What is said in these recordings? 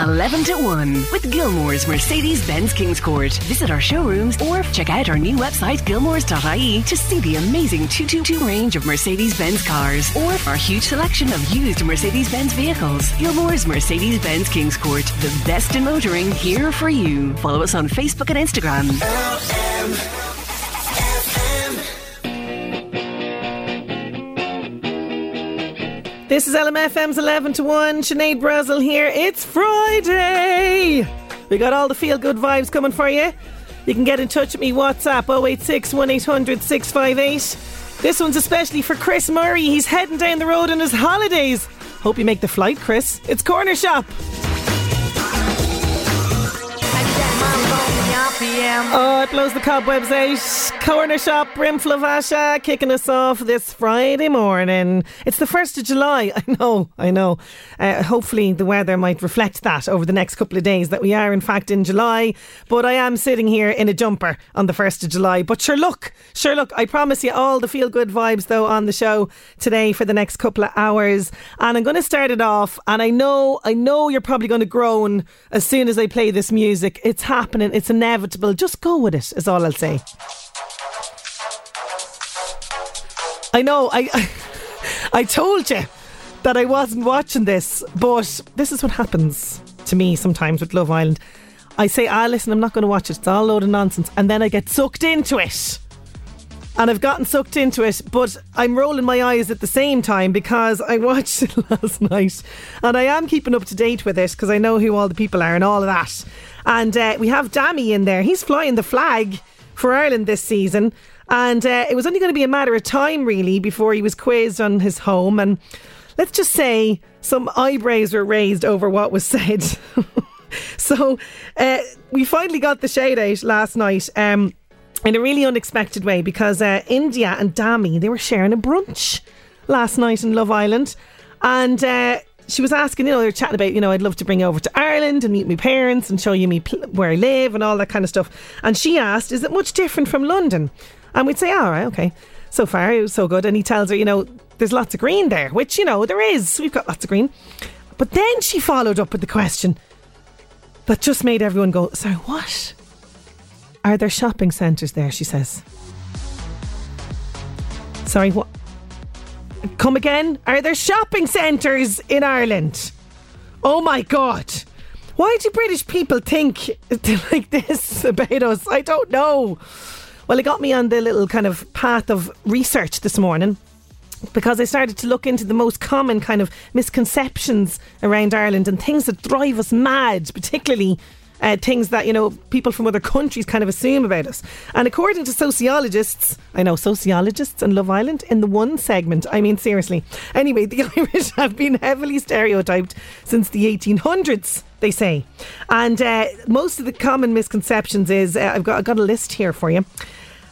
11 to 1 with Gilmore's Mercedes-Benz Kingscourt. Visit our showrooms or check out our new website gilmores.ie to see the amazing 222 range of Mercedes-Benz cars or our huge selection of used Mercedes-Benz vehicles. Gilmore's Mercedes-Benz Kingscourt, the best in motoring, here for you. Follow us on Facebook and Instagram. This is LMFM's 11 to 1. Sinead Brazel here. It's Friday. We got all the feel-good vibes coming for you. You can get in touch with me, WhatsApp 086 1800 658. This one's especially for Chris Murray. He's heading down the road on his holidays. Hope you make the flight, Chris. It's Corner Shop. Oh, it blows the cobwebs out. Corner Shop, Brim Flavasha, kicking us off this Friday morning. It's the 1st of July. I know. Hopefully the weather might reflect that over the next couple of days, that we are in fact in July. But I am sitting here in a jumper on the 1st of July. But sure look, I promise you all the feel-good vibes though on the show today for the next couple of hours. And I'm going to start it off. And I know you're probably going to groan as soon as I play this music. It's happening. It's inevitable. Just go with it is all I'll say. I know I told you that I wasn't watching this, but this is what happens to me sometimes with Love Island. I say, listen, I'm not going to watch it, it's all a load of nonsense, and then I get sucked into it. And I've gotten sucked into it, but I'm rolling my eyes at the same time because I watched it last night. And I am keeping up to date with it because I know who all the people are and all of that. And we have Dami in there. He's flying the flag for Ireland this season. And it was only going to be a matter of time, really, before he was quizzed on his home. And let's just say some eyebrows were raised over what was said. So we finally got the shade out last night. In a really unexpected way, because India and Dami, they were sharing a brunch last night in Love Island. And she was asking, they were chatting about, I'd love to bring you over to Ireland and meet my parents and show you me where I live and all that kind of stuff. And she asked, is it much different from London? And we'd say, all right, okay. So far, it was so good. And he tells her, there's lots of green there, which, there is. We've got lots of green. But then she followed up with the question that just made everyone go, sorry, what? Are there shopping centres there, she says. Sorry, what? Come again? Are there shopping centres in Ireland? Oh my God. Why do British people think like this about us? I don't know. Well, it got me on the little kind of path of research this morning, because I started to look into the most common kind of misconceptions around Ireland and things that drive us mad, particularly things that, people from other countries kind of assume about us. And according to sociologists, in Love Island in the one segment, I mean, seriously. Anyway, the Irish have been heavily stereotyped since the 1800s, they say. And most of the common misconceptions is, I've got a list here for you.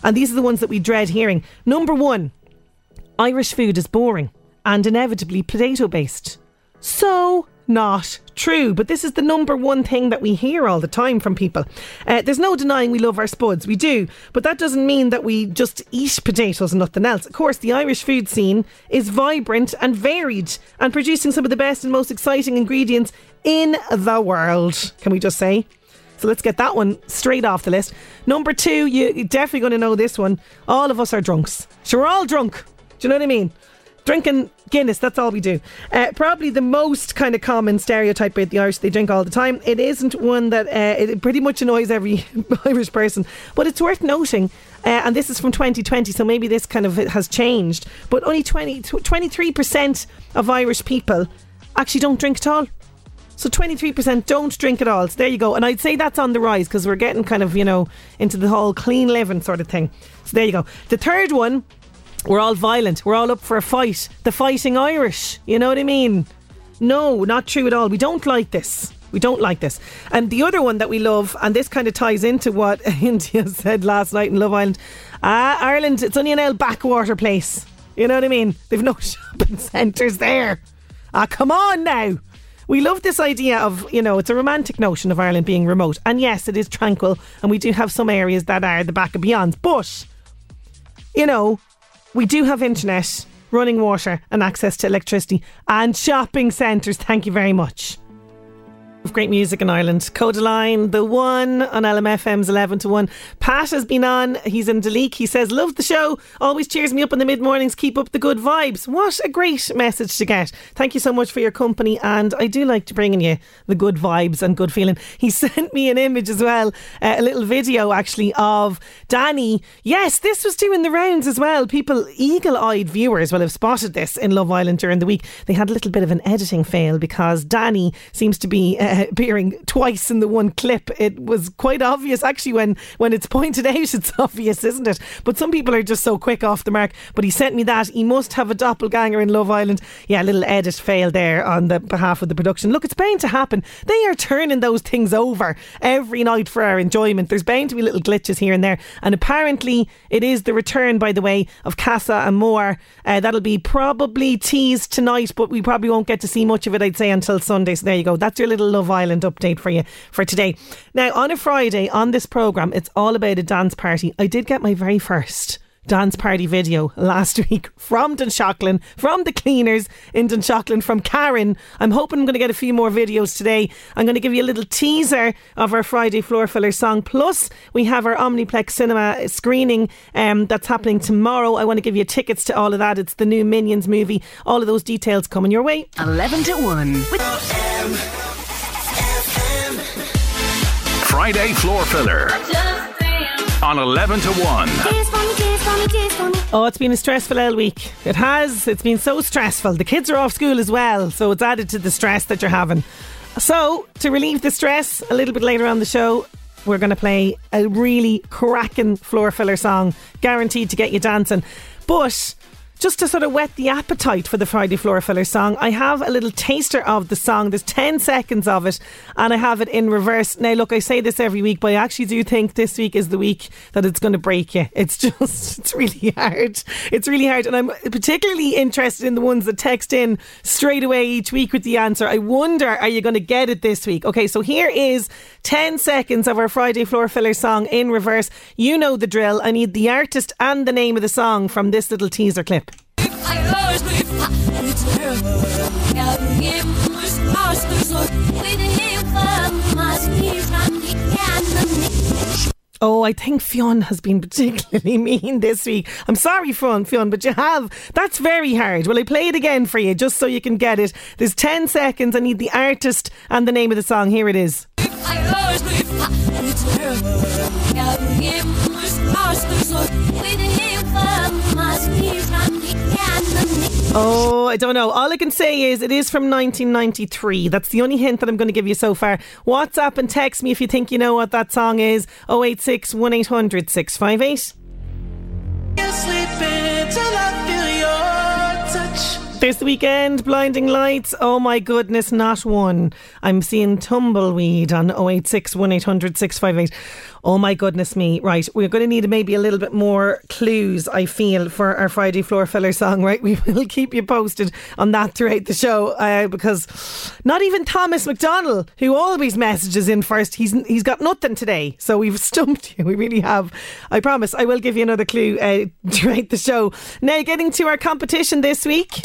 And these are the ones that we dread hearing. Number one, Irish food is boring and inevitably potato-based. So not true, but this is the number one thing that we hear all the time from people. There's no denying we love our spuds, we do, but that doesn't mean that we just eat potatoes and nothing else. Of course, the Irish food scene is vibrant and varied and producing some of the best and most exciting ingredients in the world, can we just say? So let's get that one straight off the list. Number two, you're definitely going to know this one. All of us are drunks. So we're all drunk, do you know what I mean? Drinking Guinness, that's all we do. Probably the most kind of common stereotype about the Irish, they drink all the time. It isn't one that it pretty much annoys every Irish person, but it's worth noting. And this is from 2020, so maybe this kind of has changed. But only 23% of Irish people actually don't drink at all. So 23% don't drink at all. So there you go. And I'd say that's on the rise because we're getting kind of, you know, into the whole clean living sort of thing. So there you go. The third one, we're all violent. We're all up for a fight. The fighting Irish. You know what I mean? No, not true at all. We don't like this. We don't like this. And the other one that we love, and this kind of ties into what India said last night in Love Island. Ireland, it's only an old backwater place. You know what I mean? They've no shopping centres there. Ah, come on now. We love this idea of, you know, it's a romantic notion of Ireland being remote. And yes, it is tranquil. And we do have some areas that are the back and beyond. But, you know, we do have internet, running water and access to electricity and shopping centres. Thank you very much. Great music in Ireland. Codaline, The One on LMFM's 11 to 1. Pat has been on. He's in Dalik. He says, love the show. Always cheers me up in the mid-mornings. Keep up the good vibes. What a great message to get. Thank you so much for your company. And I do like to bring in you the good vibes and good feeling. He sent me an image as well. A little video actually of Danny. Yes, this was doing the rounds as well. People, eagle-eyed viewers will have spotted this in Love Island during the week. They had a little bit of an editing fail because Danny seems to be... appearing twice in the one clip. It was quite obvious actually when it's pointed out. It's obvious, isn't it? But some people are just so quick off the mark. But he sent me that. He must have a doppelganger in Love Island. Yeah, a little edit fail there on the behalf of the production. Look, it's bound to happen. They are turning those things over every night for our enjoyment. There's bound to be little glitches here and there. And apparently it is the return, by the way, of Casa Amor. That'll be probably teased tonight, but we probably won't get to see much of it, I'd say, until Sunday. So there you go. That's your little Love Island update for you for today. Now, on a Friday on this programme, it's all about a dance party. I did get my very first dance party video last week from Dunshaughlin, from the cleaners in Dunshaughlin, from Karen. I'm hoping I'm going to get a few more videos today. I'm going to give you a little teaser of our Friday Floor Filler song, plus we have our Omniplex cinema screening that's happening tomorrow. I want to give you tickets to all of that. It's the new Minions movie. All of those details coming your way. 11 to 1 with Friday Floor Filler on 11 to 1. Oh, it's been a stressful L week. It has. It's been so stressful. The kids are off school as well, so it's added to the stress that you're having. So, to relieve the stress, a little bit later on the show, we're going to play a really cracking floor filler song, guaranteed to get you dancing. But just to sort of whet the appetite for the Friday Floor Filler song, I have a little taster of the song. There's 10 seconds of it and I have it in reverse. Now look, I say this every week, but I actually do think this week is the week that it's going to break you. It's just, it's really hard. It's really hard. And I'm particularly interested in the ones that text in straight away each week with the answer. I wonder, are you going to get it this week? Okay, so here is 10 seconds of our Friday Floor Filler song in reverse. You know the drill. I need the artist and the name of the song from this little teaser clip. Oh, I think Fionn has been particularly mean this week. I'm sorry, Fionn, but you have. That's very hard. Will I play it again for you just so you can get it? There's 10 seconds. I need the artist and the name of the song. Here it is. Oh, I don't know. All I can say is it is from 1993. That's the only hint that I'm going to give you so far. WhatsApp and text me if you think you know what that song is. 086 1800 658. There's The Weekend, Blinding Lights. Oh my goodness, not one. I'm seeing Tumbleweed on 086 1800 658. Oh my goodness me. Right, we're going to need maybe a little bit more clues, I feel, for our Friday Floor Filler song, right? We will keep you posted on that throughout the show because not even Thomas McDonald, who always messages in first, he's got nothing today. So we've stumped you. We really have. I promise I will give you another clue throughout the show. Now, getting to our competition this week.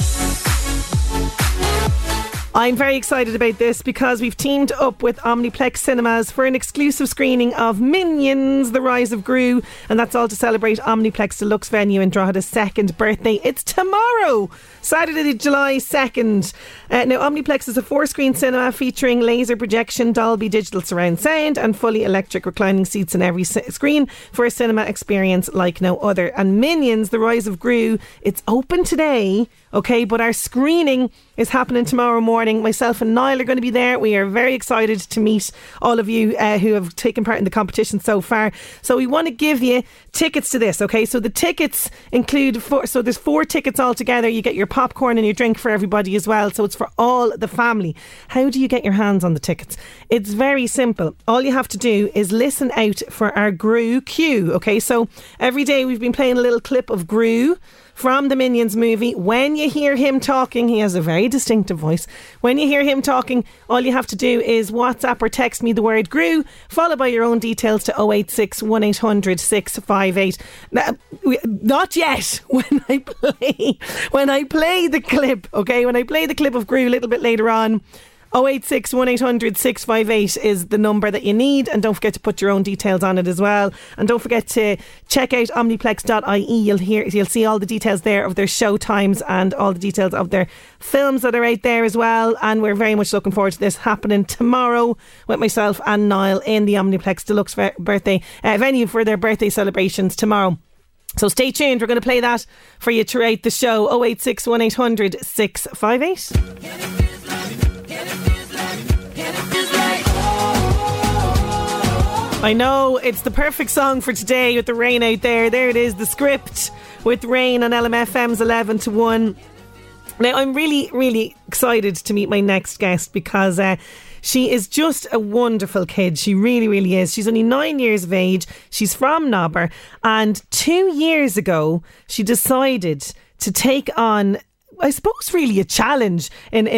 I'm very excited about this because we've teamed up with Omniplex Cinemas for an exclusive screening of Minions: The Rise of Gru, and that's all to celebrate Omniplex Deluxe venue in Drogheda's second birthday. It's tomorrow, Saturday, July 2nd. Now, Omniplex is a four-screen cinema featuring laser projection, Dolby Digital surround sound and fully electric reclining seats in every screen for a cinema experience like no other. And Minions: The Rise of Gru, it's open today, okay, but our screening is happening tomorrow morning. Myself and Niall are going to be there. We are very excited to meet all of you who have taken part in the competition so far. So we want to give you tickets to this, okay? So the tickets include so there's 4 tickets altogether. You get your popcorn and your drink for everybody as well. So it's for all the family. How do you get your hands on the tickets? It's very simple. All you have to do is listen out for our Gru cue, okay? So every day we've been playing a little clip of Gru from the Minions movie. When you hear him talking, he has a very distinctive voice. When you hear him talking, all you have to do is WhatsApp or text me the word Gru, followed by your own details to 086 1800 658. Not yet. When I play the clip, okay, when I play the clip of Gru a little bit later on, 086 1800 658 is the number that you need, and don't forget to put your own details on it as well. And don't forget to check out omniplex.ie. You'll see all the details there of their show times and all the details of their films that are out there as well. And we're very much looking forward to this happening tomorrow with myself and Niall in the Omniplex Deluxe birthday venue for their birthday celebrations tomorrow. So stay tuned, we're going to play that for you throughout the show. 086 1800 658. I know, it's the perfect song for today with the rain out there. There it is, The Script with Rain on LMFM's 11 to 1. Now, I'm really, really excited to meet my next guest because she is just a wonderful kid. She really, really is. She's only 9 years of age. She's from Nobber. And 2 years ago, she decided to take on, I suppose, really a challenge,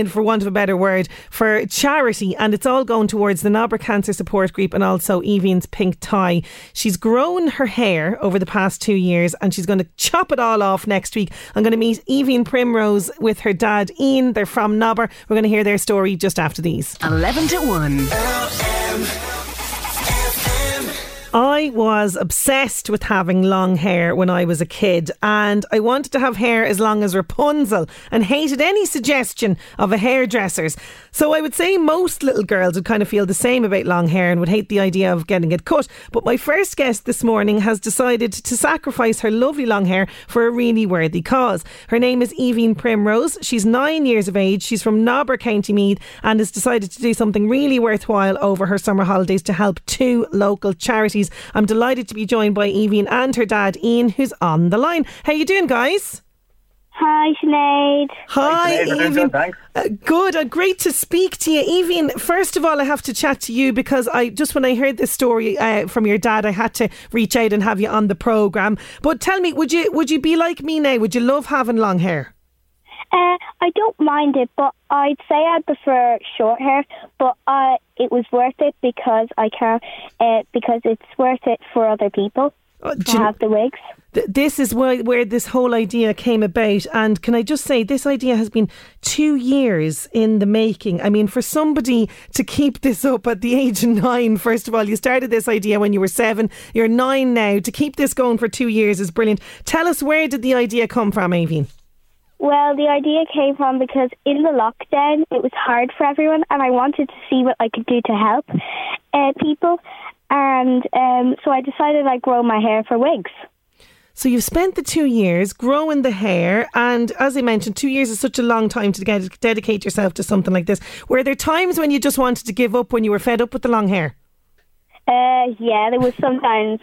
for want of a better word, for charity, and it's all going towards the Nobber Cancer Support Group and also Evian's Pink Tie. She's grown her hair over the past 2 years and she's going to chop it all off next week. I'm going to meet Evie Primrose with her dad Ian. They're from Nobber. We're going to hear their story just after these. 11 to 1. I was obsessed with having long hair when I was a kid, and I wanted to have hair as long as Rapunzel and hated any suggestion of a hairdresser's. So I would say most little girls would kind of feel the same about long hair and would hate the idea of getting it cut. But my first guest this morning has decided to sacrifice her lovely long hair for a really worthy cause. Her name is Evie Primrose. She's 9 years of age. She's from Nobber, County Meath, and has decided to do something really worthwhile over her summer holidays to help 2 local charities. I'm delighted to be joined by Evie and her dad Ian, who's on the line. How you doing, guys? Hi, Sinead. Hi, Evie. Good, great to speak to you, Evie. First of all, I have to chat to you because when I heard this story from your dad, I had to reach out and have you on the programme. But tell me, would you be like me now? Would you love having long hair? I don't mind it, but I'd say I'd prefer short hair, but it was worth it because I can, because it's worth it for other people to have the wigs. This is where this whole idea came about, and can I just say this idea has been 2 years in the making. I mean, for somebody to keep this up at the age of 9, first of all, you started this idea when you were 7, you're 9 now, to keep this going for 2 years is brilliant. Tell us, where did the idea come from, Aveen? Well, the idea came from because in the lockdown, it was hard for everyone and I wanted to see what I could do to help people. And so I decided I'd grow my hair for wigs. So you've spent the 2 years growing the hair, and as I mentioned, 2 years is such a long time to dedicate yourself to something like this. Were there times when you just wanted to give up, when you were fed up with the long hair? Yeah, there was sometimes,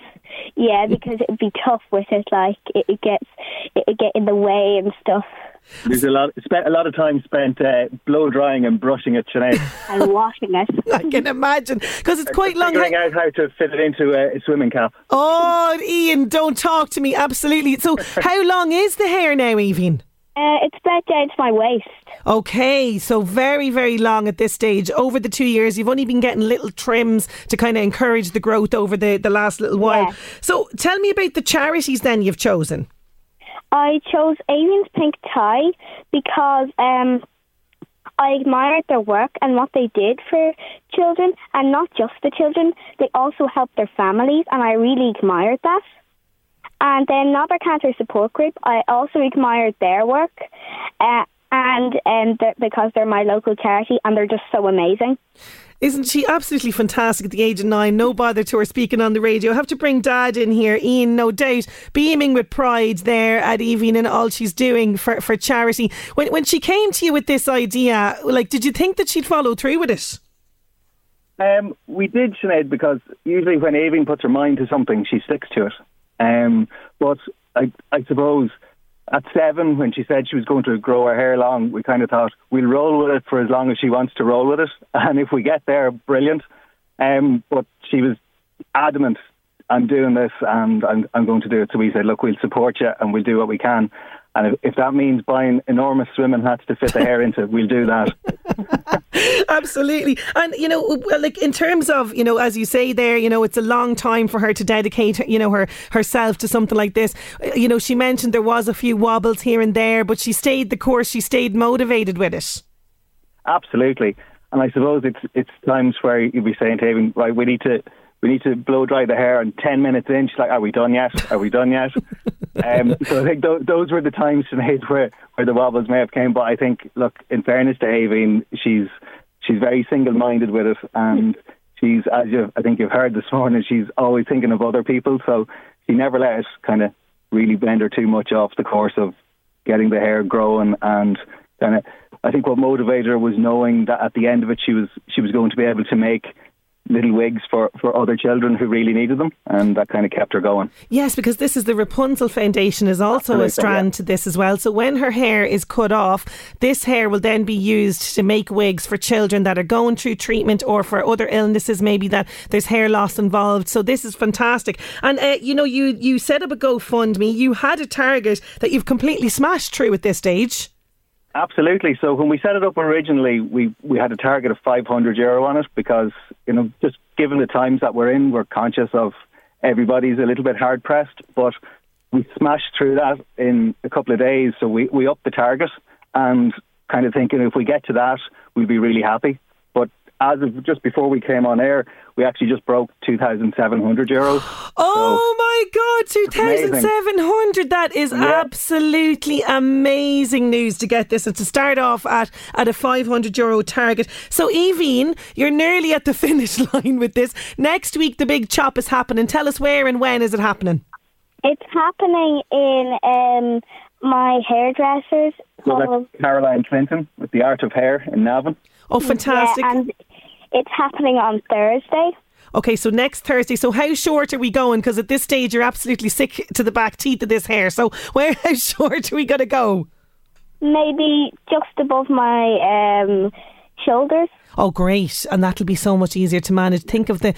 yeah, because it'd be tough with it, like it would get in the way and stuff. There's a lot of time spent blow drying and brushing it, Sinead. And washing it. I can imagine, because it's quite long. Figuring out how to fit it into a swimming cap. Oh, Ian, don't talk to me, absolutely. So how long is the hair now, Evie? It's about down to my waist. Okay, so very, very long at this stage. Over the 2 years, you've only been getting little trims to kind of encourage the growth over the last little while. Yeah. So tell me about the charities then you've chosen. I chose Evie's Pink Tie because I admired their work and what they did for children, and not just the children. They also helped their families, and I really admired that. And then Nobber Cancer Support Group, I also admired their work, because they're my local charity, and they're just so amazing. Isn't she absolutely fantastic at the age of 9? No bother to her speaking on the radio. I have to bring Dad in here. Ian, no doubt, beaming with pride there at Evie and all she's doing for charity. When she came to you with this idea, like, did you think that she'd follow through with it? We did, Sinead, because usually when Evie puts her mind to something, she sticks to it. But I suppose at 7, when she said she was going to grow her hair long, we kind of thought we'll roll with it for as long as she wants to roll with it, and if we get there, brilliant. But she was adamant, I'm doing this and I'm going to do it. So we said, look, we'll support you and we'll do what we can, and if that means buying enormous swimming hats to fit the hair into, we'll do that. Absolutely. And, you know, like, in terms of, you know, as you say there, you know, it's a long time for her to dedicate, you know, herself to something like this. You know, she mentioned there was a few wobbles here and there, but she stayed the course, she stayed motivated with it. Absolutely. And I suppose it's times where you'll be saying to Haven, right, we need to blow dry the hair, and 10 minutes in, she's like, are we done yet? So I think those were the times, Sinead, where the wobbles may have came. But I think, look, in fairness to Aveen, she's very single-minded with it, and she's, as you've heard this morning, she's always thinking of other people, so she never let us kind of really bend her too much off the course of getting the hair growing. And kind of, I think what motivated her was knowing that at the end of it, she was going to be able to make little wigs for other children who really needed them, and that kind of kept her going. Yes, because this is the Rapunzel Foundation is also a strand to this as well. So when her hair is cut off, this hair will then be used to make wigs for children that are going through treatment or for other illnesses, maybe that there's hair loss involved. So this is fantastic. And you know, you set up a GoFundMe. You had a target that you've completely smashed through at this stage. Absolutely. So when we set it up originally, we had a target of €500 on it, because, you know, just given the times that we're in, we're conscious of everybody's a little bit hard pressed, but we smashed through that in a couple of days. So we upped the target, and kind of thinking if we get to that, we'll be really happy. But as of just before we came on air, we actually just broke €2,700. Oh my God, 2,700! That is absolutely amazing news to get this, and to start off at a €500 target. So, Evie, you're nearly at the finish line with this. Next week, the big chop is happening. Tell us where and when is it happening? It's happening in my hairdresser's. So that's Caroline Clinton with the Art of Hair in Navan. Oh, fantastic! Yeah, and it's happening on Thursday. Okay, so next Thursday. So how short are we going? Because at this stage, you're absolutely sick to the back teeth of this hair. So how short are we going to go? Maybe just above my shoulders. Oh, great! And that'll be so much easier to manage. Think of the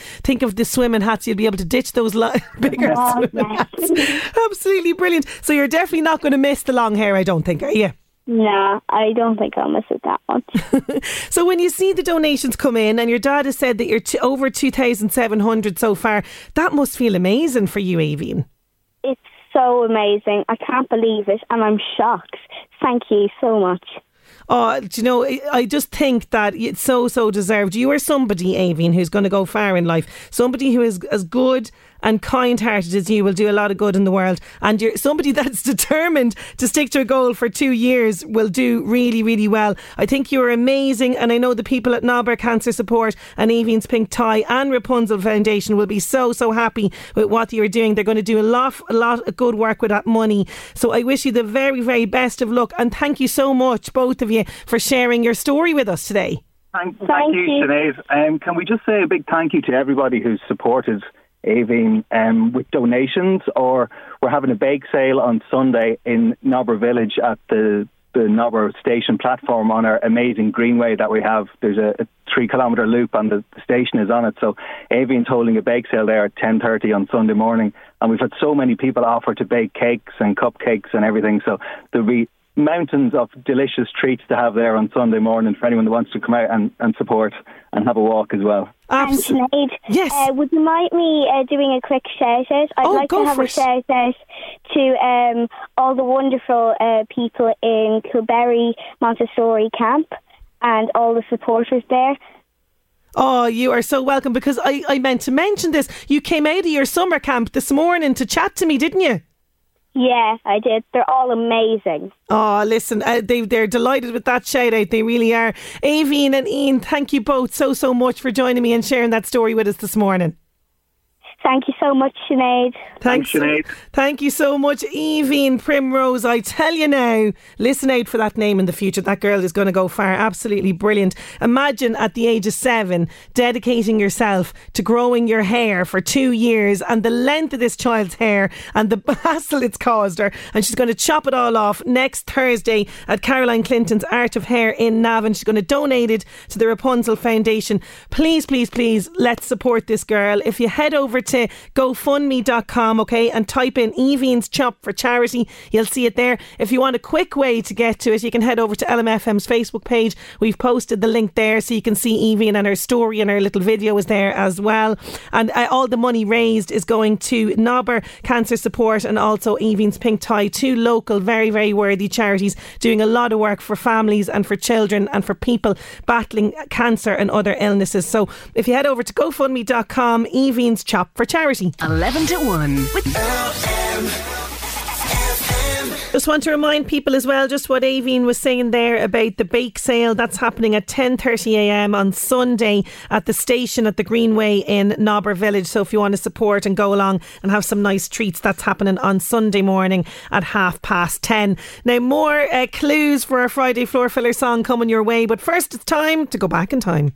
swimming hats. You'll be able to ditch those bigger swimming hats. Absolutely brilliant. So you're definitely not going to miss the long hair, I don't think, are you? No, I don't think I'll miss it that much. So when you see the donations come in, and your dad has said that you're over 2,700 so far, that must feel amazing for you, Evie. It's so amazing. I can't believe it, and I'm shocked. Thank you so much. Oh, do you know, I just think that it's so deserved. You are somebody, Aveen, who's going to go far in life. Somebody who is as good and kind-hearted as you will do a lot of good in the world. And you're somebody that's determined to stick to a goal for 2 years will do really, really well. I think you are amazing, and I know the people at Nobber Cancer Support and Aveen's Pink Tie and Rapunzel Foundation will be so happy with what you're doing. They're going to do a lot of good work with that money. So I wish you the very, very best of luck, and thank you so much, both of you, for sharing your story with us today. Thank you, Sinead. Can we just say a big thank you to everybody who's supported Aveen with donations, or we're having a bake sale on Sunday in Nobber Village at the Nobber station platform on our amazing Greenway that we have. There's a 3-kilometre loop, and the station is on it. So Aveen's holding a bake sale there at 10:30 on Sunday morning, and we've had so many people offer to bake cakes and cupcakes and everything. So there'll be mountains of delicious treats to have there on Sunday morning for anyone that wants to come out and support and have a walk as well. Absolutely. And Sinead, yes. Would you mind me doing a quick shout out? I'd like to have a shout out to all the wonderful people in Kilberry Montessori Camp. and all the supporters there. Oh, you are so welcome, because I meant to mention this. You came out of your summer camp this morning to chat to me, didn't you? Yeah, I did. They're all amazing. Oh, listen, they're delighted with that shout out. They really are. Avine and Ian, thank you both so much for joining me and sharing that story with us this morning. Thank you so much, Sinead. Thanks, Sinead. Thank you so much, Evie and Primrose. I tell you now, listen out for that name in the future. That girl is going to go far. Absolutely brilliant. Imagine at the age of 7 dedicating yourself to growing your hair for 2 years, and the length of this child's hair and the hassle it's caused her. And she's going to chop it all off next Thursday at Caroline Clinton's Art of Hair in Navan. She's going to donate it to the Rapunzel Foundation. Please, please, please, let's support this girl. If you head over to GoFundMe.com, okay, and type in Evie's Chop For Charity, you'll see it there. If you want a quick way to get to it, you can head over to LMFM's Facebook page. We've posted the link there, so you can see Evie and her story, and her little video is there as well. And all the money raised is going to Nobber Cancer Support and also Evie's Pink Tie, 2 local very, very worthy charities doing a lot of work for families and for children and for people battling cancer and other illnesses. So if you head over to GoFundMe.com, Evie's Chop For Charity. 11 to 1 with LMFM. Just want to remind people as well just what Avine was saying there about the bake sale that's happening at 10:30am on Sunday at the station at the Greenway in Nobber Village. So if you want to support and go along and have some nice treats, that's happening on Sunday morning at 10:30. Now, more clues for our Friday Floor Filler song coming your way, but first it's time to go back in time.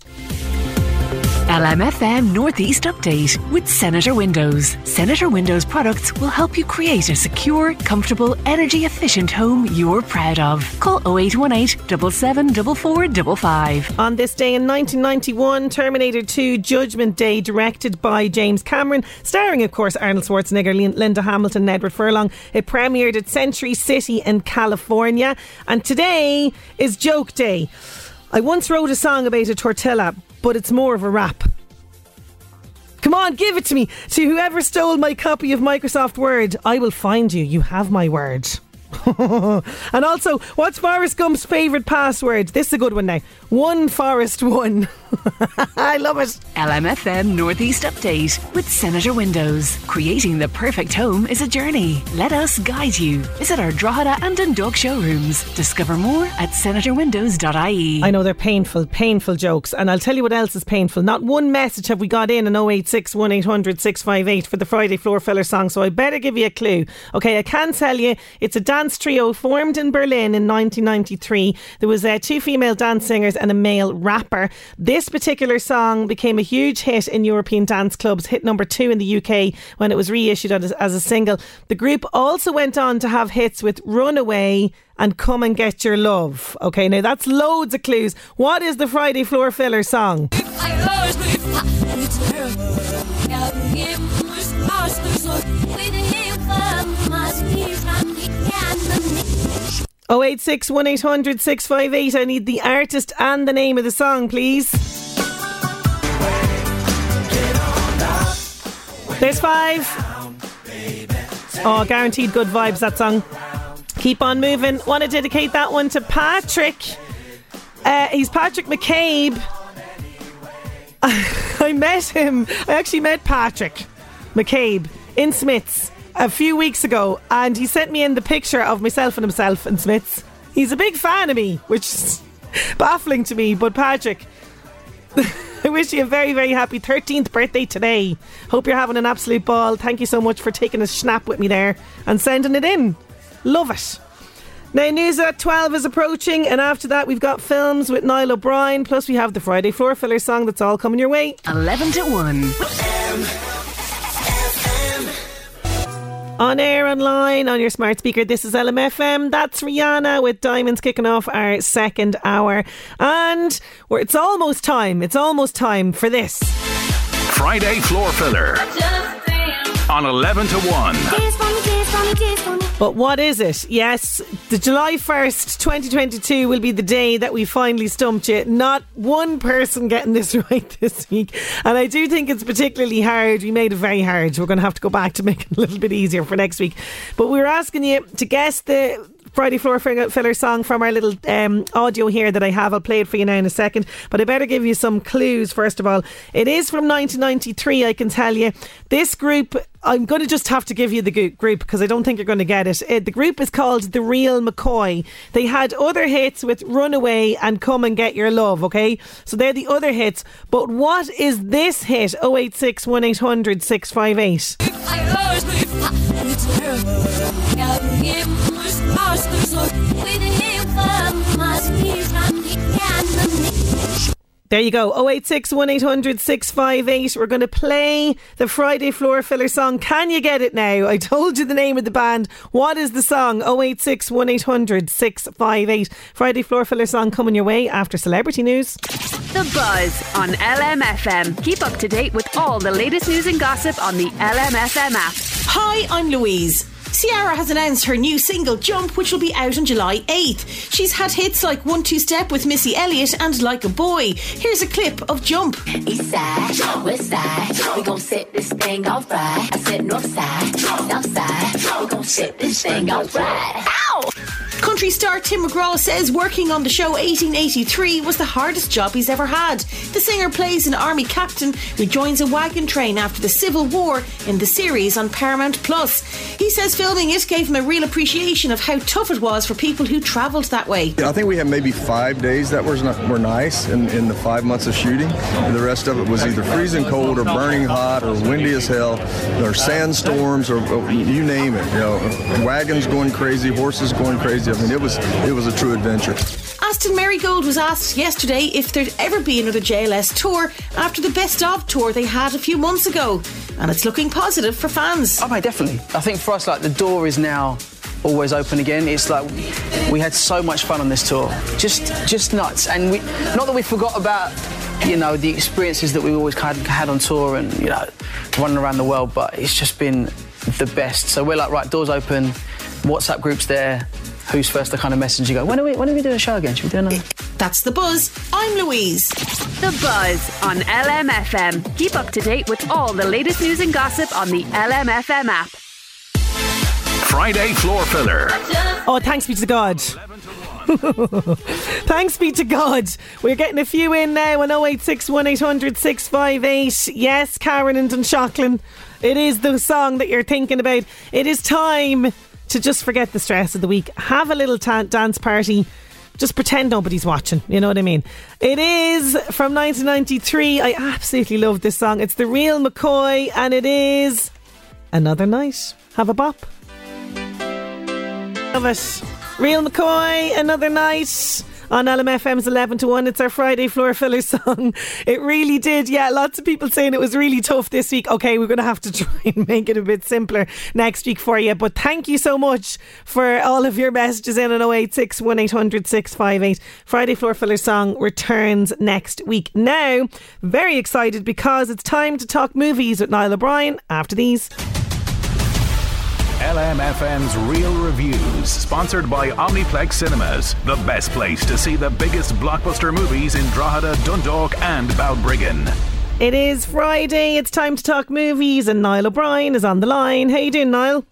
LMFM Northeast Update with Senator Windows. Senator Windows products will help you create a secure, comfortable, energy efficient home you're proud of. Call 0818 774455. On this day in 1991, Terminator 2 Judgment Day, directed by James Cameron, starring of course Arnold Schwarzenegger, Linda Hamilton and Edward Furlong. It premiered at Century City in California. And today is Joke Day. I once wrote a song about a tortilla, but it's more of a rap. Come on, give it to me. To whoever stole my copy of Microsoft Word, I will find you. You have my word. And also, what's Forrest Gump's favourite password? This is a good one now. One Forrest One. I love it. LMFM Northeast Update with Senator Windows. Creating the perfect home is a journey. Let us guide you. Visit our Drogheda and Dundalk showrooms. Discover more at senatorwindows.ie. I know they're painful, painful jokes, and I'll tell you what else is painful. Not one message have we got in on 086 1800 658 for the Friday Floor Filler song, so I better give you a clue. Okay, I can tell you it's a dance trio formed in Berlin in 1993. There was 2 female dance singers and a male rapper. This particular song became a huge hit in European dance clubs, hit number 2 in the UK when it was reissued as a single. The group also went on to have hits with Runaway and Come and Get Your Love. Okay, now that's loads of clues. What is the Friday Floor Filler song? I 086 1800 658. I need the artist and the name of the song, please. There's 5. Oh, guaranteed good vibes, that song. Keep on moving. Want to dedicate that one to Patrick. He's Patrick McCabe. I actually met Patrick McCabe in Smith's a few weeks ago, and he sent me in the picture of myself and himself and Smith's. He's a big fan of me, which is baffling to me, but Patrick, I wish you a very, very happy 13th birthday today. Hope you're having an absolute ball. Thank you so much for taking a snap with me there and sending it in. Love it. Now, news at 12 is approaching, and after that we've got films with Niall O'Brien, plus we have the Friday Floor Filler song. That's all coming your way. 11 to 1 on air, online, on your smart speaker. This is LMFM. That's Rihanna with Diamonds, kicking off our second hour. And it's almost time. It's almost time for this Friday Floor Filler on 11 to 1. But what is it? Yes, the July 1st, 2022 will be the day that we finally stumped you. Not one person getting this right this week. And I do think it's particularly hard. We made it very hard. We're going to have to go back to make it a little bit easier for next week. But we were asking you to guess the Friday Floor Filler song from our little audio here that I have. I'll play it for you now in a second, but I better give you some clues first of all. It is from 1993, I can tell you. This group, I'm going to just have to give you the group because I don't think you're going to get it. The group is called The Real McCoy. They had other hits with Runaway and Come and Get Your Love, okay? So they're the other hits. But what is this hit? 086 1800 658. There you go, 086 1800 658. We're going to play the Friday Floor Filler song. Can you get it now? I told you the name of the band. What is the song? 086 1800 658. Friday Floor Filler song coming your way after celebrity news. The Buzz on LMFM. Keep up to date with all the latest news and gossip on the LMFM app. Hi, I'm Louise. Ciara has announced her new single, Jump, which will be out on July 8th. She's had hits like 1-2 Step with Missy Elliott and Like a Boy. Here's a clip of Jump. East side, jump. West side, jump. We gon' set this thing off right. I said north side, jump. South side, jump. We gon' set this thing off right. Ow! Country star Tim McGraw says working on the show 1883 was the hardest job he's ever had. The singer plays an army captain who joins a wagon train after the Civil War in the series on Paramount+. He says filming it gave him a real appreciation of how tough it was for people who travelled that way. I think we had maybe 5 days that were nice in the 5 months of shooting. The rest of it was either freezing cold or burning hot or windy as hell or sandstorms or you name it. You know, wagons going crazy, horses going crazy. I mean, it was a true adventure. Aston Marigold was asked yesterday if there'd ever be another JLS tour after the Best Of tour they had a few months ago, and it's looking positive for fans. Oh, mate, definitely. I think for us, like, the door is now always open again. It's like we had so much fun on this tour, just nuts, and we not that we forgot about, you know, the experiences that we always kind of had on tour and, you know, running around the world, but it's just been the best. So we're like, right, doors open, WhatsApp groups there. Who's first the kind of message you go, when are we doing a show again? Should we do another? That's The Buzz. I'm Louise. The Buzz on LMFM. Keep up to date with all the latest news and gossip on the LMFM app. Friday Floor Filler. Oh, thanks be to God. Thanks be to God. We're getting a few in now on 086 1800 658. Yes, Karen and Dunshaughlin. It is the song that you're thinking about. It is time to just forget the stress of the week. Have a little dance party. Just pretend nobody's watching. You know what I mean? It is from 1993. I absolutely love this song. It's The Real McCoy and it is Another Night. Have a bop. Love it. Real McCoy, Another Night. On LMFM's 11 to 1, it's our Friday Floor Filler song. It really did, yeah, lots of people saying it was really tough this week. Okay, we're going to have to try and make it a bit simpler next week for you. But thank you so much for all of your messages in on 086 1800 658. Friday Floor Filler song returns next week. Now, very excited because it's time to talk movies with Niall O'Brien after these. LMFM's Real Reviews, sponsored by Omniplex Cinemas, the best place to see the biggest blockbuster movies in Drogheda, Dundalk and Balbriggan. It is Friday, it's time to talk movies and Niall O'Brien is on the line. How you doing, Niall?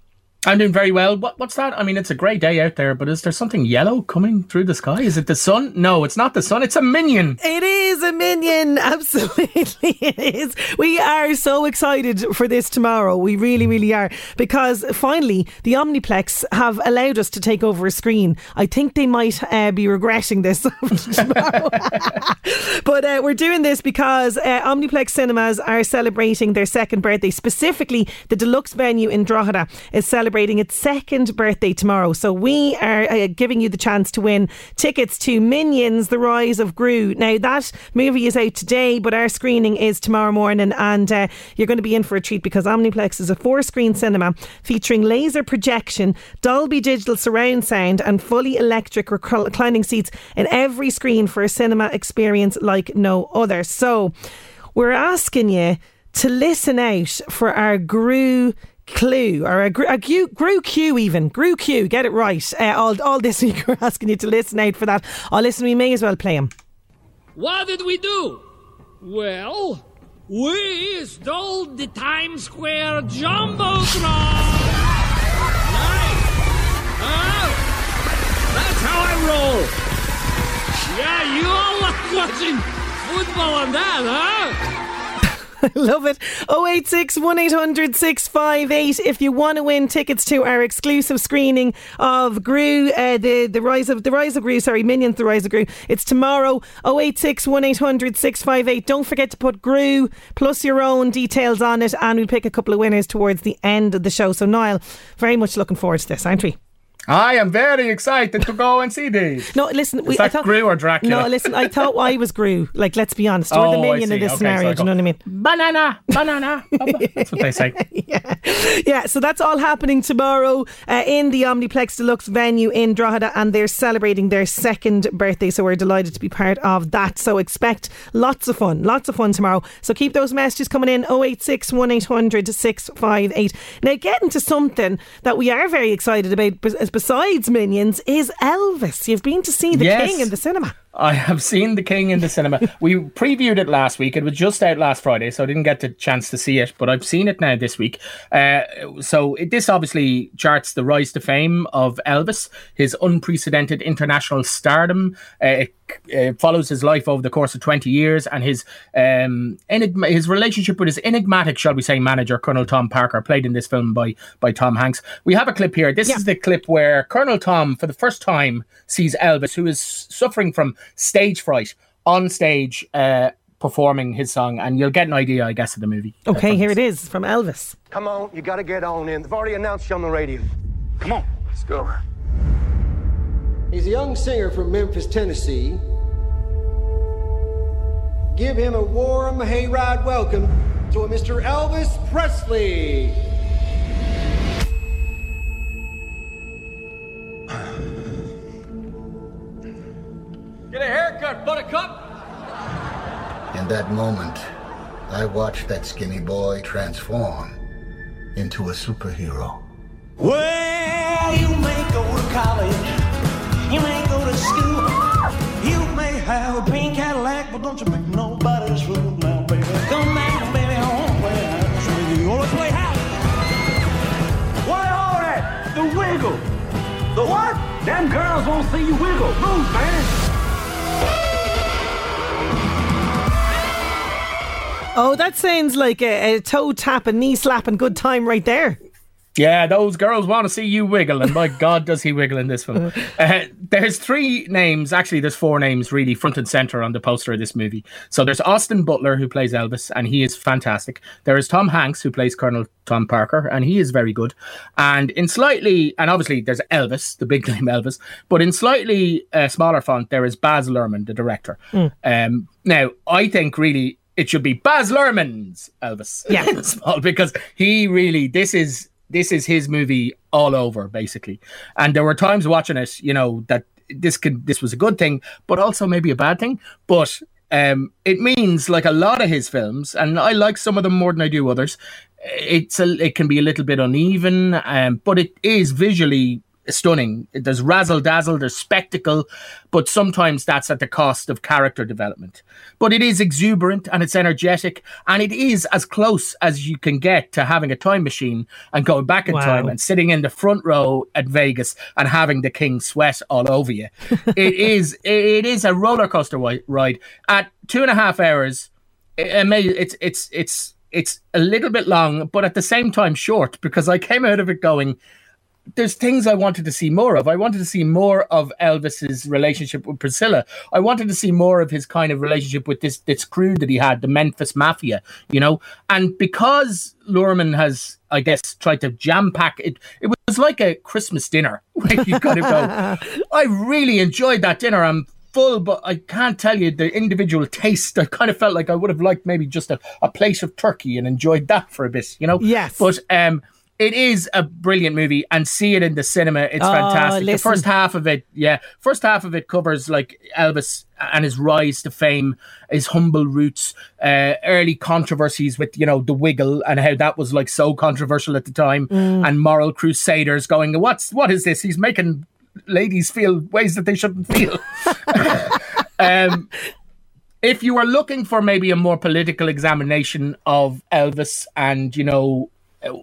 I'm doing very well. What's that? I mean, it's a grey day out there, but is there something yellow coming through the sky? Is it the sun? No, it's not the sun. It's a minion. It is a minion. Absolutely it is. We are so excited for this tomorrow. We really, really are. Because finally, the Omniplex have allowed us to take over a screen. I think they might be regretting this tomorrow. But we're doing this because Omniplex Cinemas are celebrating their second birthday. Specifically, the Deluxe venue in Drogheda is celebrating its second birthday tomorrow. So we are giving you the chance to win tickets to Minions: The Rise of Gru. Now that movie is out today, but our screening is tomorrow morning, and you're going to be in for a treat because Omniplex is a 4-screen cinema featuring laser projection, Dolby Digital surround sound and fully electric reclining seats in every screen for a cinema experience like no other. So we're asking you to listen out for our Gru clue, or a Gru Q, get it right. All this week we're asking you to listen out for that. Oh, listen, we may as well play him. What did we do? Well, we stole the Times Square Jumbotron. Nice. Oh. how I roll. Yeah, you all like watching football and that, huh? I love it. 086 1800 658 if you want to win tickets to our exclusive screening of Gru, the Rise of Gru, Minions: The Rise of Gru. It's tomorrow. 086 1800 658. Don't forget to put Gru plus your own details on it, and we'll pick a couple of winners towards the end of the show. So Niall, very much looking forward to this, aren't we? I am very excited to go and see these. No, listen. I thought Gru or Dracula? No, listen, I thought I was Gru. Like, let's be honest. Or the minion in this scenario. Do you know what I mean? Banana, banana. That's what they say. Yeah, so that's all happening tomorrow in the Omniplex Deluxe venue in Drogheda, and they're celebrating their second birthday. So we're delighted to be part of that. So expect lots of fun tomorrow. So keep those messages coming in. 086 1800 658. Now, getting to something that we are very excited about, besides Minions, is Elvis. You've been to see the King in the cinema. I have seen the King in the cinema. We previewed it last week. It was just out last Friday, so I didn't get the chance to see it, but I've seen it now this week. So this obviously charts the rise to fame of Elvis, his unprecedented international stardom. It follows his life over the course of 20 years and his relationship with his enigmatic, shall we say, manager, Colonel Tom Parker, played in this film by Tom Hanks. We have a clip here. This is the clip where Colonel Tom, for the first time, sees Elvis, who is suffering from stage fright, on stage performing his song. And you'll get an idea, I guess, of the movie. Okay, here it is from Elvis. Come on, you got to get on in. They've already announced you on the radio. Come on, let's go. He's a young singer from Memphis, Tennessee. Give him a warm hayride welcome to a Mr. Elvis Presley. Get a haircut, buttercup! In that moment, I watched that skinny boy transform into a superhero. Well, you may go to college. You may go to school, you may have a pink Cadillac, but don't you make nobody's fool now, baby. Come back, baby, I won't play house with you. Wanna play house? What all that? The wiggle. The what? Them girls won't see you wiggle. Move, man. Oh, that sounds like a toe tap and knee slap and good time right there. Yeah, those girls want to see you wiggle, and my God, does he wiggle in this film. There's three names, actually there's four names really, front and centre on the poster of this movie. So there's Austin Butler, who plays Elvis, and he is fantastic. There is Tom Hanks, who plays Colonel Tom Parker, and he is very good. And obviously there's Elvis, the big name Elvis, but in slightly smaller font, there is Baz Luhrmann, the director. Now, I think really it should be Baz Luhrmann's Elvis. Yeah. Because he really, this is his movie all over, basically. And there were times watching it, you know, that this was a good thing, but also maybe a bad thing. But it means, like a lot of his films, and I like some of them more than I do others, it can be a little bit uneven, but it is visually stunning. There's razzle-dazzle, there's spectacle, but sometimes that's at the cost of character development. But it is exuberant and it's energetic, and it is as close as you can get to having a time machine and going back in time and sitting in the front row at Vegas and having the King sweat all over you. It is a roller coaster ride. At 2.5 hours, it's a little bit long, but at the same time short, because I came out of it going, there's things I wanted to see more of. I wanted to see more of Elvis's relationship with Priscilla. I wanted to see more of his kind of relationship with this crew that he had, the Memphis Mafia, you know. And because Luhrmann has, I guess, tried to jam-pack it, it was like a Christmas dinner where you kind of go, I really enjoyed that dinner. I'm full, but I can't tell you the individual taste. I kind of felt like I would have liked maybe just a plate of turkey and enjoyed that for a bit, you know. Yes. But, it is a brilliant movie, and see it in the cinema. It's fantastic. Listen. The first half of it covers like Elvis and his rise to fame, his humble roots, early controversies with, you know, the wiggle and how that was like so controversial at the time, and moral crusaders going, what is this? He's making ladies feel ways that they shouldn't feel. If you are looking for maybe a more political examination of Elvis and, you know,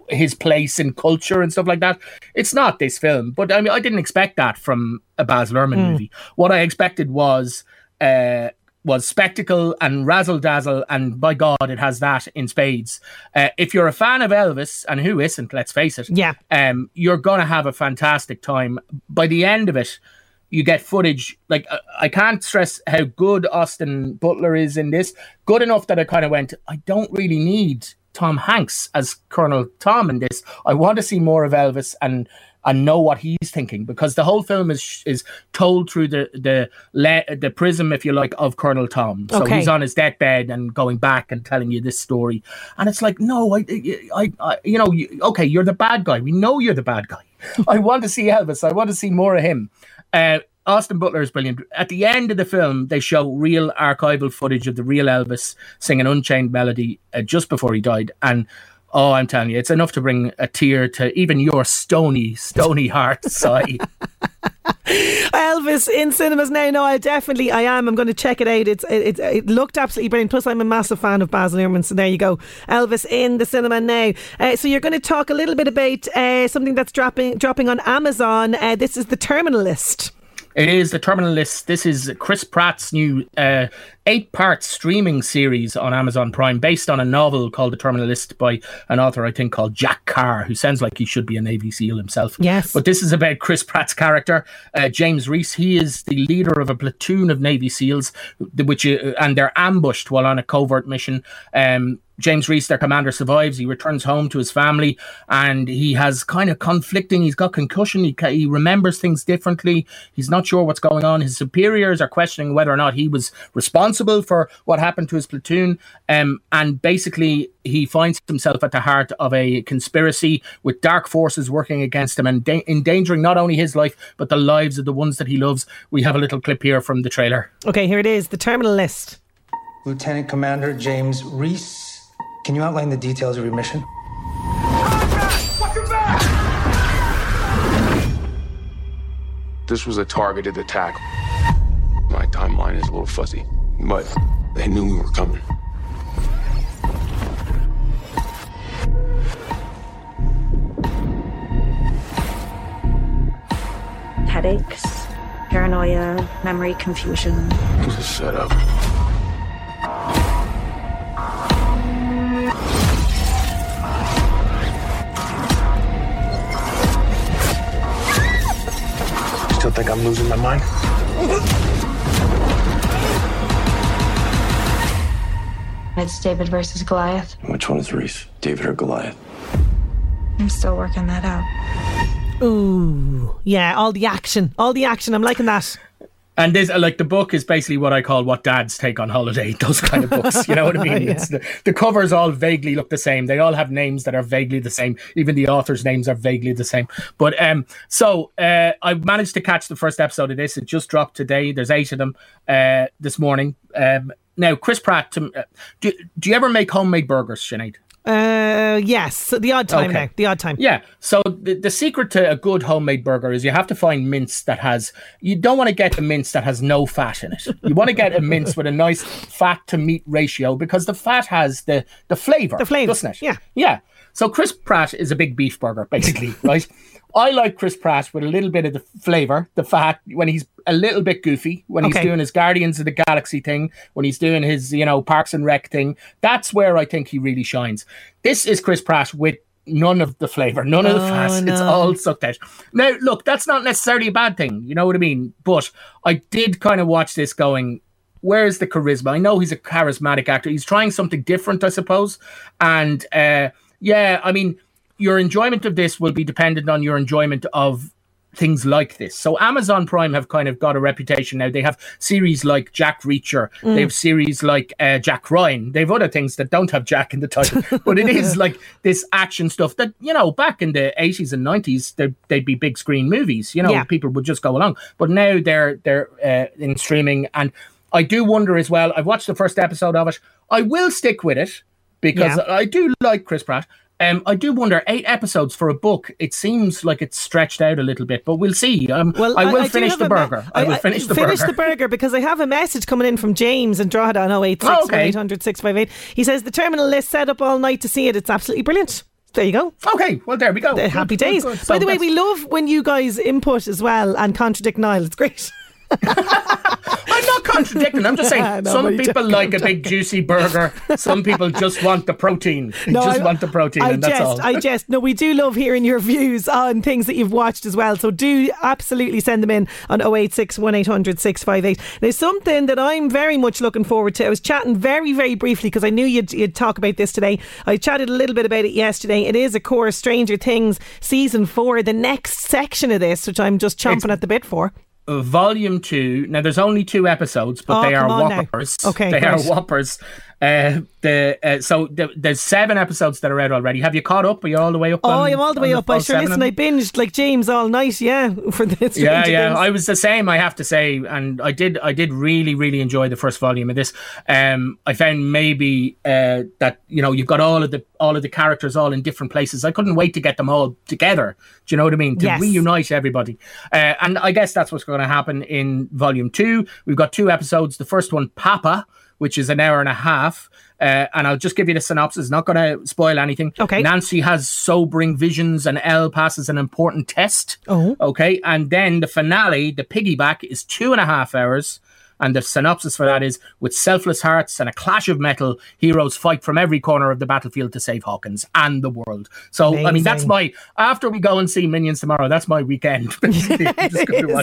his place in culture and stuff like that. It's not this film, but I mean, I didn't expect that from a Baz Luhrmann movie. What I expected was spectacle and razzle dazzle, and by God, it has that in spades. If you're a fan of Elvis, and who isn't, let's face it, you're gonna have a fantastic time. By the end of it, you get footage. Like, I can't stress how good Austin Butler is in this. Good enough that I kind of went, I don't really need Tom Hanks as Colonel Tom in this. I want to see more of Elvis and know what he's thinking, because the whole film is told through the prism, if you like, of Colonel Tom. So he's on his deathbed and going back and telling you this story, and it's like, no, okay, you're the bad guy. We know you're the bad guy. I want to see Elvis. I want to see more of him. Austin Butler is brilliant. At the end of the film, they show real archival footage of the real Elvis singing Unchained Melody just before he died. And, oh, I'm telling you, it's enough to bring a tear to even your stony heart sigh. Elvis in cinemas now. No, I am. I'm going to check it out. It looked absolutely brilliant. Plus, I'm a massive fan of Baz Luhrmann, so there you go. Elvis in the cinema now. So you're going to talk a little bit about something that's dropping on Amazon. This is The Terminal List. It is The Terminal List. This is Chris Pratt's new 8-part streaming series on Amazon Prime, based on a novel called The Terminal List by an author, I think, called Jack Carr, who sounds like he should be a Navy SEAL himself. Yes. But this is about Chris Pratt's character, James Reese. He is the leader of a platoon of Navy SEALs, and they're ambushed while on a covert mission. James Reese, their commander, survives. He returns home to his family, and he has kind of conflicting. He's got concussion. He remembers things differently. He's not sure what's going on. His superiors are questioning whether or not he was responsible for what happened to his platoon. And basically, he finds himself at the heart of a conspiracy with dark forces working against him and endangering not only his life, but the lives of the ones that he loves. We have a little clip here from the trailer. Okay, here it is. The Terminal List. Lieutenant Commander James Reese. Can you outline the details of your mission? Contact! Back! This was a targeted attack. My timeline is a little fuzzy, but they knew we were coming. Headaches, paranoia, memory confusion. It was a setup. Still think I'm losing my mind? It's David versus Goliath. Which one is Reese? David or Goliath? I'm still working that out. Ooh, yeah, all the action. I'm liking that. And this, like, the book is basically what I call what dads take on holiday, those kind of books. You know what I mean? Yeah. It's the covers all vaguely look the same. They all have names that are vaguely the same. Even the authors' names are vaguely the same. But so I managed to catch the first episode of this. It just dropped today. There's 8 of them this morning. Now, Chris Pratt, do you ever make homemade burgers, Sinead? Yes, the odd time. Okay. The odd time. Yeah. So the secret to a good homemade burger is you have to find mince that has. You don't want to get the mince that has no fat in it. You want to get a mince with a nice fat to meat ratio, because the fat has the flavor. The flavor, doesn't it? Yeah. Yeah. So Chris Pratt is a big beef burger, basically, right? I like Chris Pratt with a little bit of the flavour, the fat, when he's a little bit goofy, when he's doing his Guardians of the Galaxy thing, when he's doing his, Parks and Rec thing. That's where I think he really shines. This is Chris Pratt with none of the flavour, none of the fat. No. It's all sucked out. Now, look, that's not necessarily a bad thing. You know what I mean? But I did kind of watch this going, where's the charisma? I know he's a charismatic actor. He's trying something different, I suppose. And, I mean, your enjoyment of this will be dependent on your enjoyment of things like this. So Amazon Prime have kind of got a reputation now. They have series like Jack Reacher. They have series like Jack Ryan. They have other things that don't have Jack in the title. But it is like this action stuff that, back in the 80s and 90s, they'd be big screen movies. People would just go along. But now they're in streaming. And I do wonder as well, I've watched the first episode of it. I will stick with it because I do like Chris Pratt. I do wonder, 8 episodes for a book, it seems like it's stretched out a little bit, but we'll see. I will finish the burger because I have a message coming in from James in Drogheda on 0861 800 658. He says The Terminal List, set up all night to see it. It's absolutely brilliant. There you go. Okay, well, there we go. Happy days. Good. By the way, we love when you guys input as well and contradict Niall. It's great. I'm not contradicting. I'm just saying some people like a big juicy burger. Some people just want the protein. That's all. No, we do love hearing your views on things that you've watched as well. So do absolutely send them in on 086 1800 658. There's something that I'm very much looking forward to. I was chatting very, very briefly because I knew you'd talk about this today. I chatted a little bit about it yesterday. It is, of course, Stranger Things Season 4, the next section of this, which I'm just chomping at the bit for. Volume 2. Now, there's only 2 episodes, but they are whoppers. Okay, they are whoppers. There's 7 episodes that are out already. Have you caught up? Are you all the way up? Oh, I'm all the way up. I sure listen. I binged like James all night. Yeah, for this. Yeah. I was the same. I have to say, and I did really, really enjoy the first volume of this. I found maybe that you've got all of the characters all in different places. I couldn't wait to get them all together. Do you know what I mean? To reunite everybody. And I guess that's what's going to happen in volume 2. We've got 2 episodes. The first one, Papa, which is an hour and a half. And I'll just give you the synopsis. Not going to spoil anything. Okay. Nancy has sobering visions and Elle passes an important test. Oh. Okay. And then the finale, the piggyback, is 2.5 hours. And the synopsis for that is, with selfless hearts and a clash of metal, heroes fight from every corner of the battlefield to save Hawkins and the world. So, amazing. I mean, that's my, after we go and see Minions tomorrow, that's my weekend. And you know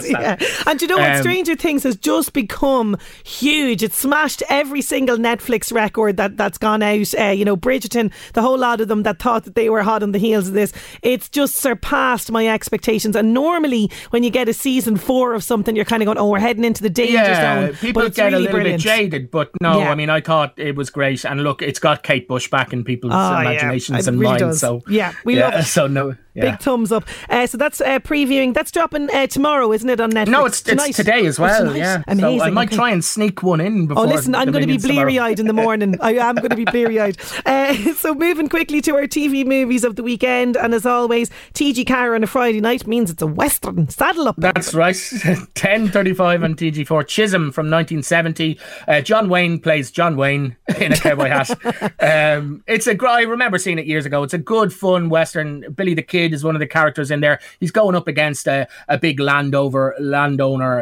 what? Stranger Things has just become huge. It's smashed every single Netflix record that's gone out. Bridgerton, the whole lot of them that thought that they were hot on the heels of this. It's just surpassed my expectations. And normally, when you get a season 4 of something, you're kind of going, we're heading into the danger zone. People get really a little bit jaded, but I mean, I thought it was great. And look, it's got Kate Bush back in people's imaginations and minds. Really so we love it. So big thumbs up. So that's previewing. That's dropping tomorrow, isn't it, on Netflix? No, it's today as well. Yeah, amazing. So I might try and sneak one in before. Oh, listen, I'm going to be bleary-eyed in the morning. I am going to be bleary-eyed. So moving quickly to our TV movies of the weekend, and as always, TG Carr on a Friday night means it's a Western. Saddle up. That's right. 10:35 on TG4. Chisholm from 1970. John Wayne plays John Wayne in a cowboy hat. I remember seeing it years ago. It's a good, fun Western. Billy the Kid is one of the characters in there. He's going up against a big landowner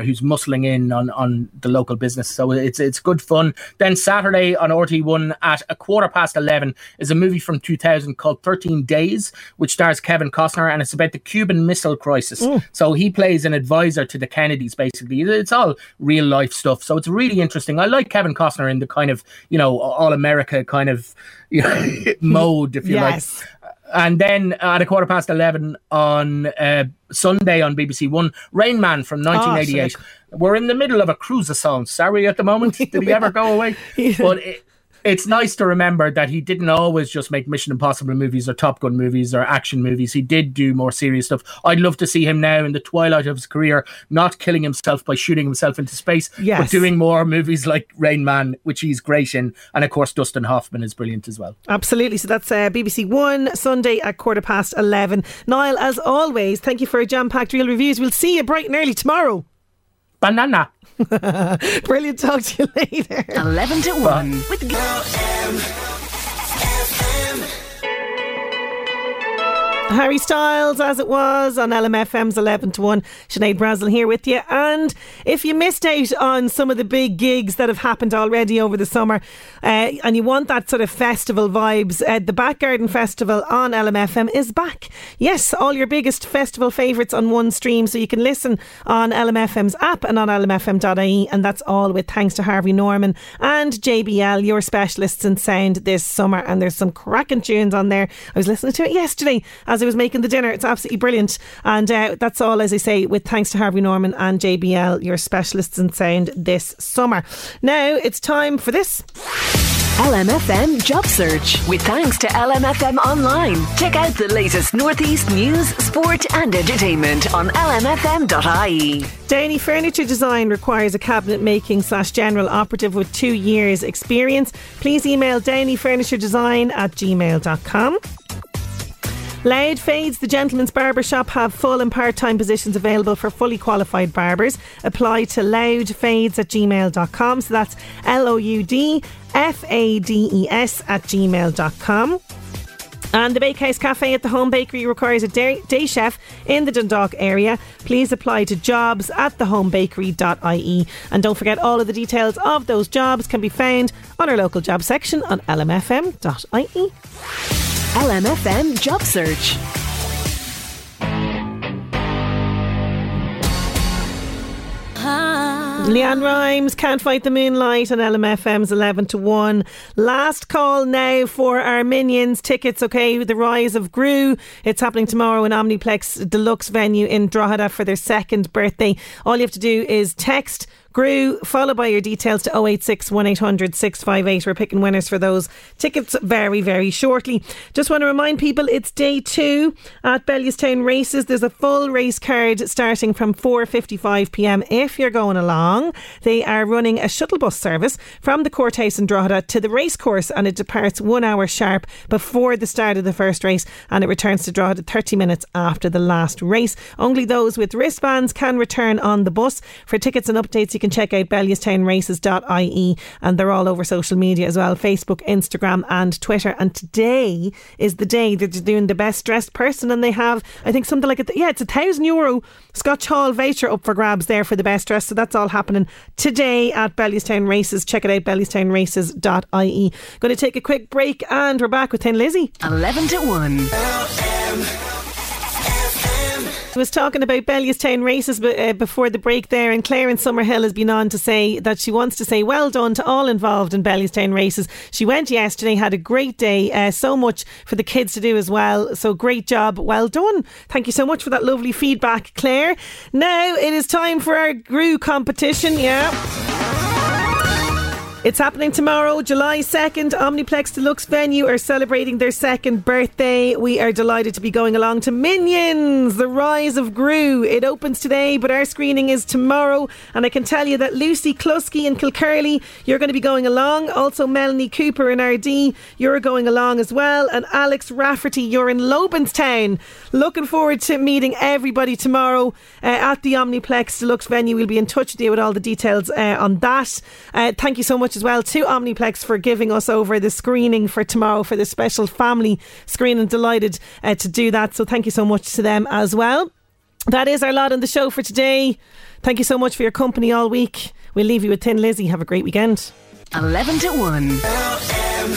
who's muscling in on the local business. So it's good fun. Then Saturday on RT1 at 11:15 is a movie from 2000 called 13 Days, which stars Kevin Costner, and it's about the Cuban Missile Crisis. So he plays an advisor to the Kennedys, basically. It's all real life stuff. So it's really interesting. I like Kevin Costner in the kind of, all America kind of mode, if you like. And then at 11:15 on Sunday on BBC One, Rain Man from 1988. We're in the middle of a cruiser song. Sorry at the moment. Did he ever go away? But it's nice to remember that he didn't always just make Mission Impossible movies or Top Gun movies or action movies. He did do more serious stuff. I'd love to see him now in the twilight of his career, not killing himself by shooting himself into space, but doing more movies like Rain Man, which he's great in. And of course, Dustin Hoffman is brilliant as well. Absolutely. So that's BBC One, Sunday at 11:15. Niall, as always, thank you for a jam-packed Real Reviews. We'll see you bright and early tomorrow. Banana. Brilliant. Talk to you later. 11 to 1 with LMFM. Harry Styles, as it was on LMFM's 11 to 1. Sinead Brazel here with you. And if you missed out on some of the big gigs that have happened already over the summer and you want that sort of festival vibes, the Back Garden Festival on LMFM is back. Yes, all your biggest festival favourites on one stream, so you can listen on LMFM's app and on lmfm.ie. And that's all with thanks to Harvey Norman and JBL, your specialists in sound this summer. And there's some cracking tunes on there. I was listening to it yesterday as I was making the dinner. It's absolutely brilliant. And that's all, as I say, with thanks to Harvey Norman and JBL, your specialists in sound this summer. Now it's time for this LMFM Job Search with thanks to LMFM Online. Check out the latest Northeast news, sport and entertainment on lmfm.ie. Downey Furniture Design requires a cabinet making / general operative with 2 years experience. Please email downeyfurnituredesign@gmail.com. Loud Fades, the Gentleman's Barbershop, have full and part-time positions available for fully qualified barbers. Apply to loudfades@gmail.com. So that's LOUDFADES@gmail.com. And the Bakehouse Cafe at the Home Bakery requires a day chef in the Dundalk area. Please apply to jobs@thehomebakery.ie. And don't forget, all of the details of those jobs can be found on our local job section on lmfm.ie. LMFM Job Search. Leanne Rhymes, Can't Fight the Moonlight on LMFM's 11 to 1. Last call now for our Minions tickets, okay? The Rise of Gru, it's happening tomorrow in Omniplex Deluxe venue in Drogheda for their second birthday. All you have to do is text Gru followed by your details to 086 1800 658. We're picking winners for those tickets very shortly. Just want to remind people it's day 2 at Bellewstown Races. There's a full race card starting from 4:55pm if you're going along. They are running a shuttle bus service from the courthouse in Drogheda to the racecourse, and it departs 1 hour sharp before the start of the first race, and it returns to Drogheda 30 minutes after the last race. Only those with wristbands can return on the bus. For tickets and updates you can check out bellewstownraces.ie, and they're all over social media as well, Facebook, Instagram and Twitter. And today is the day they're doing the best dressed person, and they have, I think, something like it's €1,000 Scotch Hall voucher up for grabs there for the best dressed. So that's all happening today at Bellewstown Races. Check it out, bellewstownraces.ie. Going to take a quick break and we're back with Thin Lizzy. 11 to 1. I was talking about Bellewstown Races before the break there, and Claire in Summerhill has been on to say that she wants to say well done to all involved in Bellewstown Races. She went yesterday, had a great day, so much for the kids to do as well, so great job, well done. Thank you so much for that lovely feedback, Claire. Now it is time for our Gru competition. It's happening tomorrow, July 2nd. Omniplex Deluxe venue are celebrating their second birthday. We are delighted to be going along to Minions: The Rise of Gru. It opens today, but our screening is tomorrow. And I can tell you that Lucy Klusky in Kilcurly, you're going to be going along. Also Melanie Cooper in RD, you're going along as well. And Alex Rafferty, you're in Lobenstown. Looking forward to meeting everybody tomorrow at the Omniplex Deluxe venue. We'll be in touch with you with all the details on that. Thank you so much as well to Omniplex for giving us over the screening for tomorrow for the special family screening. Delighted to do that, so thank you so much to them as well. That is our lot on the show for today. Thank you so much for your company all week. We'll leave you with Thin Lizzy. Have a great weekend. 11 to 1 LM.